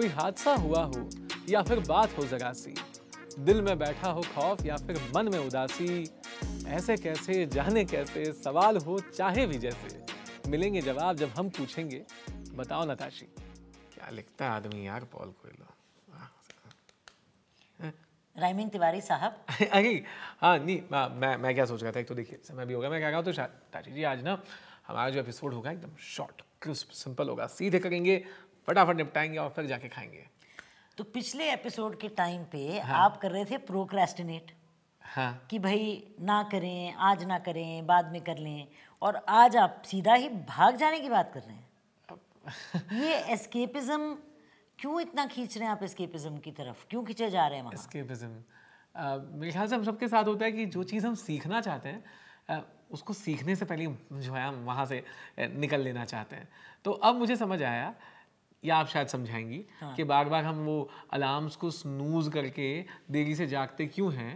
कोई हादसा हुआ हो या फिर बात हो जरा सी, दिल में बैठा हो खौफ या फिर मन में उदासी, ऐसे कैसे जाने कैसे सवाल हो चाहे भी जैसे, मिलेंगे जवाब जब हम पूछेंगे बताओ ना ताशी। क्या लिखता है आदमी यार पॉल कोयलो, रायमीन तिवारी साहब। अरे हाँ नहीं, मैं क्या सोच रहा था, एक तो देखिए समय भी होगा, मैं कह रहा हूँ तो ताशी जी आज ना हमारा जो एपिसोड होगा एकदम शॉर्ट क्रिस्प सिंपल होगा, सीधे करेंगे फटाफट निपटाएंगे और फिर जाके खाएंगे। तो पिछले एपिसोड के टाइम पे आप कर रहे थे प्रोक्रेस्टिनेट, कि भाई ना करें, आज ना करें, बाद में कर लें, और आज आप सीधा ही भाग जाने की बात कर रहे हैं। ये एस्केपिज्म क्यों इतना खींच रहे हैं आप, एस्केपिज्म की तरफ क्यों खींचे जा रहे हैं? एस्केपिज्म मेरे ख्याल से हम सबके साथ होता है कि जो चीज़ हम सीखना चाहते हैं उसको सीखने से पहले जो है हम वहाँ से निकल लेना चाहते हैं। तो अब मुझे समझ आया, या आप शायद समझाएंगी कि बार बार हम वो अलार्म्स को स्नूज करके देरी से जागते क्यों हैं।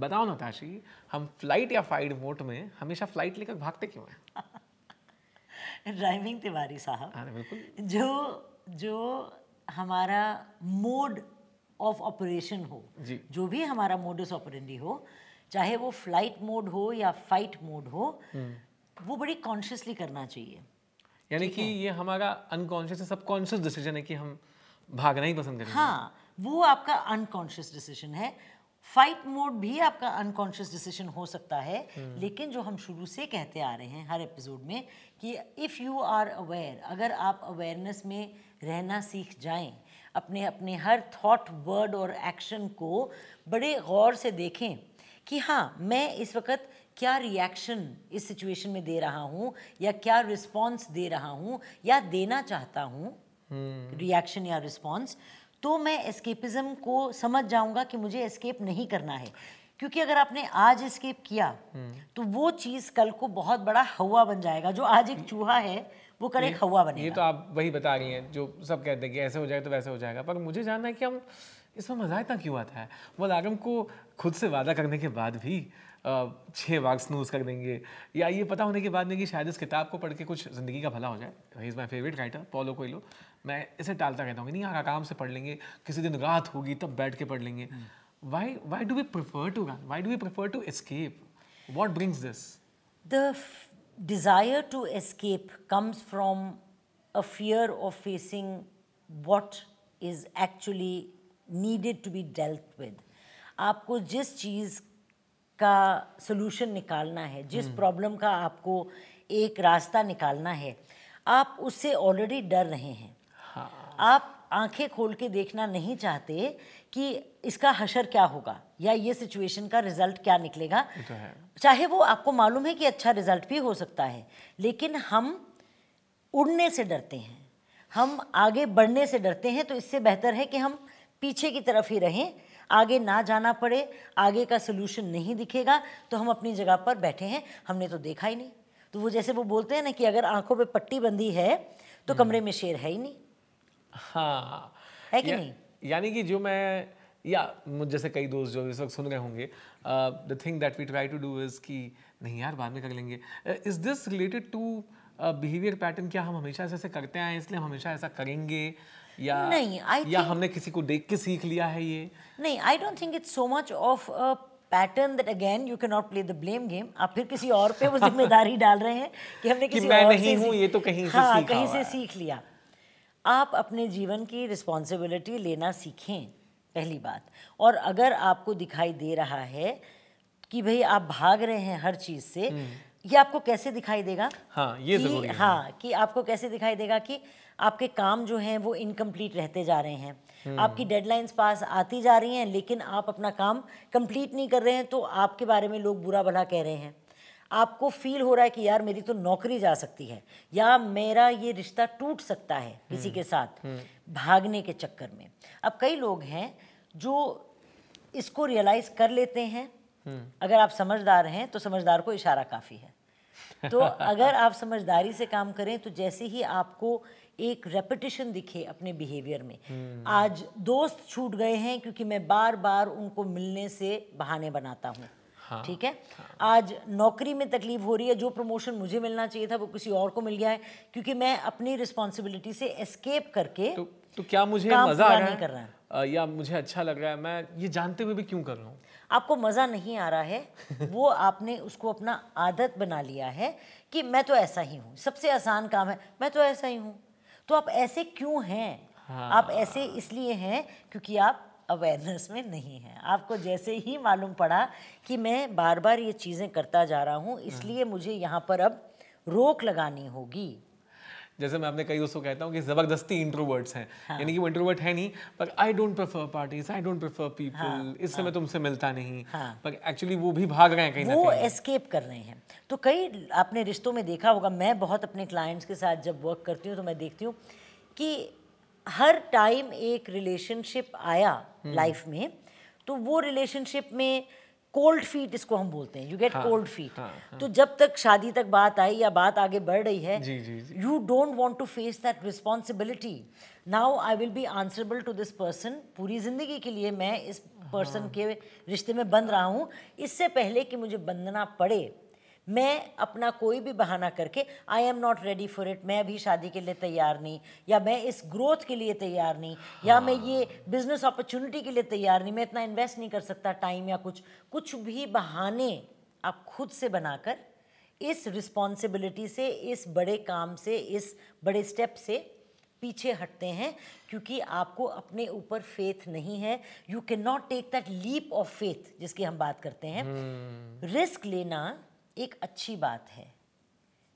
बताओ ना ताशी, हम फ्लाइट या फाइट मोड में हमेशा फ्लाइट लेकर भागते क्यों हैं? राइमिंग तिवारी साहब, बिल्कुल जो हमारा मोड ऑफ ऑपरेशन हो, जो भी हमारा मोडस ऑपरेंडी हो, चाहे वो फ्लाइट मोड हो या फाइट मोड हो, वो बड़ी कॉन्शियसली करना चाहिए। यानी कि ये हमारा अनकॉन्शियस या सबकॉन्शियस डिसीजन है कि हम भागना ही पसंद करेंगे। हाँ, वो आपका अनकॉन्शियस डिसीजन है। फाइट मोड भी आपका अनकॉन्शियस डिसीजन हो सकता है, लेकिन जो हम शुरू से कहते आ रहे हैं हर एपिसोड में कि इफ़ यू आर अवेयर, अगर आप अवेयरनेस में रहना सीख जाएं, अपने अपने हर थॉट, वर्ड और एक्शन को बड़े गौर से देखें कि हाँ मैं इस वक्त क्या रिएक्शन इस सिचुएशन में दे रहा हूँ, या क्या रिस्पॉन्स दे रहा हूँ या देना चाहता हूँ, रिएक्शन या रिस्पॉन्स, तो मैं एस्केपिज्म को समझ जाऊँगा कि मुझे एस्केप नहीं करना है। क्योंकि अगर आपने आज एस्केप किया तो वो चीज़ कल को बहुत बड़ा हवा बन जाएगा। जो आज एक चूहा है वो कल एक हवा बनेगा। ये तो आप वही बता रही हैं जो सब कहते हैं कि ऐसे हो जाएगा तो वैसे हो जाएगा, पर मुझे जानना है कि हम इसमें मज़ा इतना क्यों आता है। वो अलार्म को खुद से वादा करने के बाद भी 6 बार स्नूज कर देंगे, या ये पता होने के बाद में कि शायद इस किताब को पढ़ के कुछ ज़िंदगी का भला हो जाए। He is my favourite writer Paulo Coelho. मैं इसे टालता कहता हूँ कि नहीं यार आराम से पढ़ लेंगे, किसी दिन रात होगी तब बैठ के पढ़ लेंगे। Why do we prefer to run, why do we prefer to escape, what brings this? The desire to escape comes from a fear of facing what is actually needed to be dealt with. आपको जिस चीज़ का solution निकालना है, जिस problem का आपको एक रास्ता निकालना है, आप उससे already डर रहे हैं। आप आंखें खोल के देखना नहीं चाहते कि इसका हशर क्या होगा या ये situation का result क्या निकलेगा। चाहे वो आपको मालूम है कि अच्छा result भी हो सकता है, लेकिन हम उड़ने से डरते हैं, हम आगे बढ़ने से डरते हैं। तो इससे बेहतर है कि हम पीछे की तरफ ही रहें, आगे ना जाना पड़े, आगे का सोल्यूशन नहीं दिखेगा तो हम अपनी जगह पर बैठे हैं, हमने तो देखा ही नहीं। तो वो जैसे वो बोलते हैं ना कि अगर आंखों पे पट्टी बंधी है तो कमरे में शेर है ही नहीं। हाँ है कि नहीं? यानी कि जो मैं या मुझ जैसे कई दोस्त जो इस वक्त सुन रहे होंगे, the thing that we try to do is कि नहीं यार बाद में कर लेंगे। Is this related to behaviour pattern? क्या हम हमेशा ऐसे करते हैं इसलिए हम हमेशा ऐसा करेंगे, या नहीं, या हमने किसी को देख के सीख लिया है ये? नहीं, I don't think it's so much of a pattern that again you can not play the blame game. आप फिर किसी और पे वो जिम्मेदारी डाल रहे हैं कि हमने किसी मैं और नहीं हूँ, ये तो कहीं से सीखा, कहीं से सीख लिया। आप अपने जीवन की रिस्पॉन्सिबिलिटी लेना सीखें पहली बात, और अगर आपको दिखाई दे रहा है कि भाई आप भाग रहे हैं हर चीज़ से, ये आपको कैसे दिखाई देगा? हाँ, ये ज़रूरी है। हाँ, कि आपको कैसे दिखाई देगा कि आपके काम जो हैं वो इनकम्प्लीट रहते जा रहे हैं, आपकी डेडलाइंस पास आती जा रही हैं लेकिन आप अपना काम कंप्लीट नहीं कर रहे हैं, तो आपके बारे में लोग बुरा भला कह रहे हैं। आपको फील हो रहा है कि यार मेरी तो नौकरी जा सकती है, या मेरा ये रिश्ता टूट सकता है किसी के साथ, भागने के चक्कर में। अब कई लोग हैं जो इसको रियलाइज़ कर लेते हैं। अगर आप समझदार हैं तो समझदार को इशारा काफ़ी है। तो अगर आप समझदारी से काम करें तो जैसे ही आपको एक रेपिटेशन दिखे अपने बिहेवियर में, आज दोस्त छूट गए हैं क्योंकि मैं बार बार उनको मिलने से बहाने बनाता हूँ, ठीक है। आज नौकरी में तकलीफ हो रही है, जो प्रमोशन मुझे मिलना चाहिए था वो किसी और को मिल गया है क्योंकि मैं अपनी रिस्पॉन्सिबिलिटी से एस्केप करके तो क्या मुझे मजा आ रहा है, कर रहा है। या मुझे अच्छा लग रहा है, मैं ये जानते हुए भी क्यों कर रहा हूँ। आपको मज़ा नहीं आ रहा है वो आपने उसको अपना आदत बना लिया है कि मैं तो ऐसा ही हूँ, सबसे आसान काम है मैं तो ऐसा ही हूँ। तो आप ऐसे क्यों हैं? हाँ। आप ऐसे इसलिए हैं क्योंकि आप अवेयरनेस में नहीं हैं। आपको जैसे ही मालूम पड़ा कि मैं बार बार ये चीज़ें करता जा रहा हूँ इसलिए मुझे यहाँ पर अब रोक लगानी होगी। जैसे मैं अपने कई दोस्तों को कहता हूँ कि ज़बरदस्ती इंट्रोवर्ट्स हैं, यानी कि वो इंट्रोवर्ट है नहीं, पर I don't prefer parties, I don't prefer people, इस समय तुमसे मिलता नहीं, पर एक्चुअली वो भी भाग रहे हैं कहीं ना कहीं, वो एस्केप कर रहे हैं। तो कई आपने रिश्तों में देखा होगा, मैं बहुत अपने क्लाइंट्स के साथ जब वर्क करती हूँ तो मैं देखती हूँ कि हर टाइम एक रिलेशनशिप आया लाइफ में तो वो रिलेशनशिप में कोल्ड फीट, इसको हम बोलते हैं, यू गेट कोल्ड फीट। तो जब तक शादी तक बात आई या बात आगे बढ़ रही है, you don't want to face that responsibility. Now I will be answerable to this person, पूरी जिंदगी के लिए मैं इस पर्सन के रिश्ते में बंध रहा हूँ। इससे पहले कि मुझे बंधना पड़े मैं अपना कोई भी बहाना करके, I am not ready for it, मैं अभी शादी के लिए तैयार नहीं, या मैं इस ग्रोथ के लिए तैयार नहीं, या मैं ये बिजनेस अपॉर्चुनिटी के लिए तैयार नहीं, मैं इतना इन्वेस्ट नहीं कर सकता टाइम, या कुछ भी बहाने आप खुद से बनाकर इस रिस्पॉन्सिबिलिटी से, इस बड़े काम से, इस बड़े स्टेप से पीछे हटते हैं क्योंकि आपको अपने ऊपर फेथ नहीं है। You can not take that leap of faith जिसकी हम बात करते हैं। रिस्क लेना एक अच्छी बात है,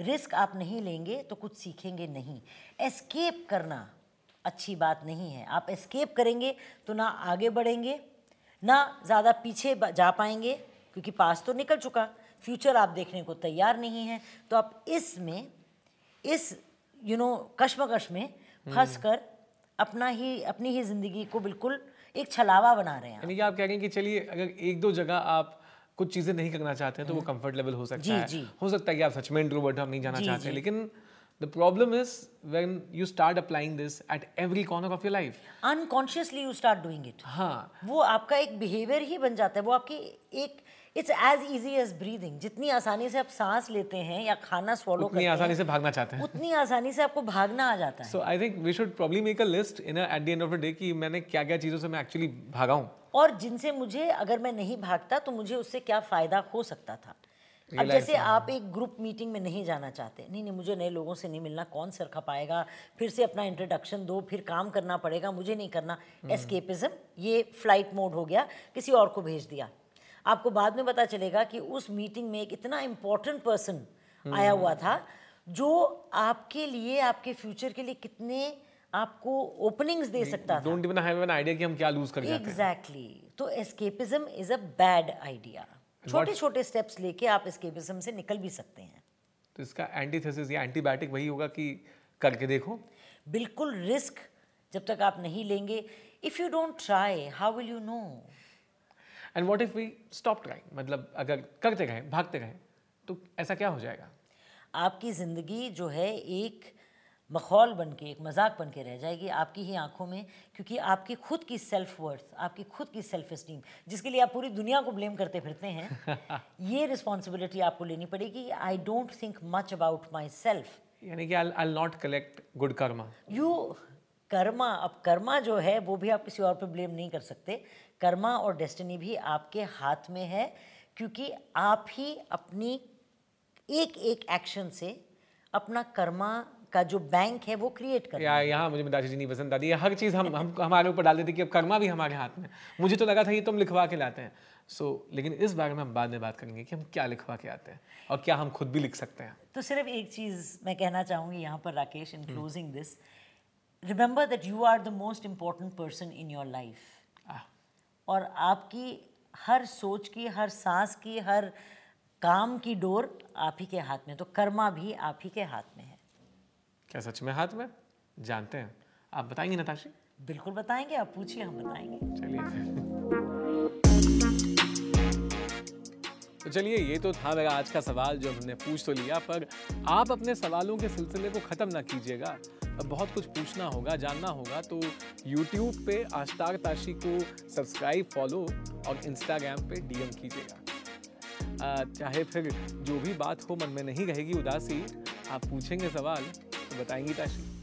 रिस्क आप नहीं लेंगे तो कुछ सीखेंगे नहीं। एस्केप करना अच्छी बात नहीं है, आप एस्केप करेंगे तो ना आगे बढ़ेंगे ना ज़्यादा पीछे जा पाएंगे क्योंकि पास तो निकल चुका, फ्यूचर आप देखने को तैयार नहीं है। तो आप इसमें इस कश्मकश में फंस कर अपनी ही ज़िंदगी को बिल्कुल एक छलावा बना रहे हैं। यानी कि आप कह रहे हैं कि चलिए अगर एक दो जगह आप कुछ चीज़ें नहीं करना चाहते हैं तो वो कंफर्ट लेवल हो सकता है। हो सकता है कि आप सच में इंट्रोवर्ट हम नहीं जाना चाहते हैं, लेकिन the problem is when you start applying this at every corner of your life, unconsciously you start doing it. हाँ, वो आपका एक बिहेवियर ही बन जाता है, वो आपकी एक it's as easy as breathing. जितनी आसानी से आप सांस लेते हैं या खाना स्वॉलो करते हैं, उतनी आसानी से भागना चाहते हैं, उतनी आसानी से आपको भागना आ जाता है। So I think we should probably make a list at the end of the day कि मैंने क्या क्या चीज़ों से मैं एक्चुअली भागा हूँ और जिनसे मुझे, अगर मैं नहीं भागता तो मुझे उससे क्या फ़ायदा हो सकता था। अब जैसे आप एक ग्रुप मीटिंग में नहीं जाना चाहते, नहीं मुझे नए लोगों से नहीं मिलना, कौन सर खपाएगा, फिर से अपना इंट्रोडक्शन दो, फिर काम करना पड़ेगा, मुझे नहीं करना। एस्केपिज्म, ये फ्लाइट मोड हो गया, किसी और को भेज दिया। आपको बाद में पता चलेगा कि उस मीटिंग में एक इतना इम्पोर्टेंट पर्सन आया हुआ था जो आपके लिए, आपके फ्यूचर के लिए कितने आपको ओपनिंग्स दे सकता था। Don't even have an idea कि हम क्या लूज कर जाते हैं। एग्जैक्टली। तो escapism is a bad idea. छोटे छोटे स्टेप्स लेके आप एस्केपिज्म से निकल भी सकते हैं। तो इसका एंटीथेसिस या एंटीबायोटिक वही होगा कि करके देखो। बिल्कुल, रिस्क जब तक आप नहीं लेंगे, if you don't try how will you know, and what if we stop trying. मतलब अगर करते रहें, भागते रहें, तो ऐसा क्या हो जाएगा? आपकी जिंदगी जो है एक मखौल बन के, एक मजाक बन के रह जाएगी आपकी ही आंखों में, क्योंकि आपकी खुद की सेल्फ वर्थ, आपकी खुद की सेल्फ इस्टीम, जिसके लिए आप पूरी दुनिया को ब्लेम करते फिरते हैं, ये रिस्पॉन्सिबिलिटी आपको लेनी पड़ेगी। I don't think much about myself, यानी कि I will not collect good karma. You karma, अब कर्मा जो है वो भी आप किसी और पे ब्लेम नहीं कर सकते। कर्मा और डेस्टिनी भी आपके हाथ में है, क्योंकि आप ही अपनी एक एक एक्शन से अपना कर्मा का जो बैंक है वो क्रिएट कर। यहाँ मुझे दादी जी नहीं पसंद आती, हर चीज़ हम हमारे ऊपर डाल देती कि अब कर्मा भी हमारे हाथ में। मुझे तो लगा था ये तुम लिखवा के लाते हैं। लेकिन इस बारे में हम बाद में बात करेंगे कि हम क्या लिखवा के आते हैं और क्या हम खुद भी लिख सकते हैं। तो सिर्फ एक चीज़ मैं कहना चाहूँगी यहाँ पर Rakesh, in closing this, remember that you are the most important person in your life. और आपकी हर सोच की, हर सांस की, हर काम की डोर आप ही के हाथ में, तो कर्मा भी आप ही के हाथ में है। क्या सच में हाथ में? जानते हैं, आप बताएंगे ना ताशी? बिल्कुल बताएंगे, आप पूछिए, हम बताएंगे। चलिए ये तो था मेरा आज का सवाल जो हमने पूछ तो लिया, पर आप अपने सवालों के सिलसिले को ख़त्म ना कीजिएगा। अब बहुत कुछ पूछना होगा, जानना होगा, तो YouTube पे #ताशी को सब्सक्राइब, फॉलो और Instagram पे DM कीजिएगा। चाहे फिर जो भी बात हो मन में नहीं रहेगी उदासी, आप पूछेंगे सवाल तो बताएंगी ताशी।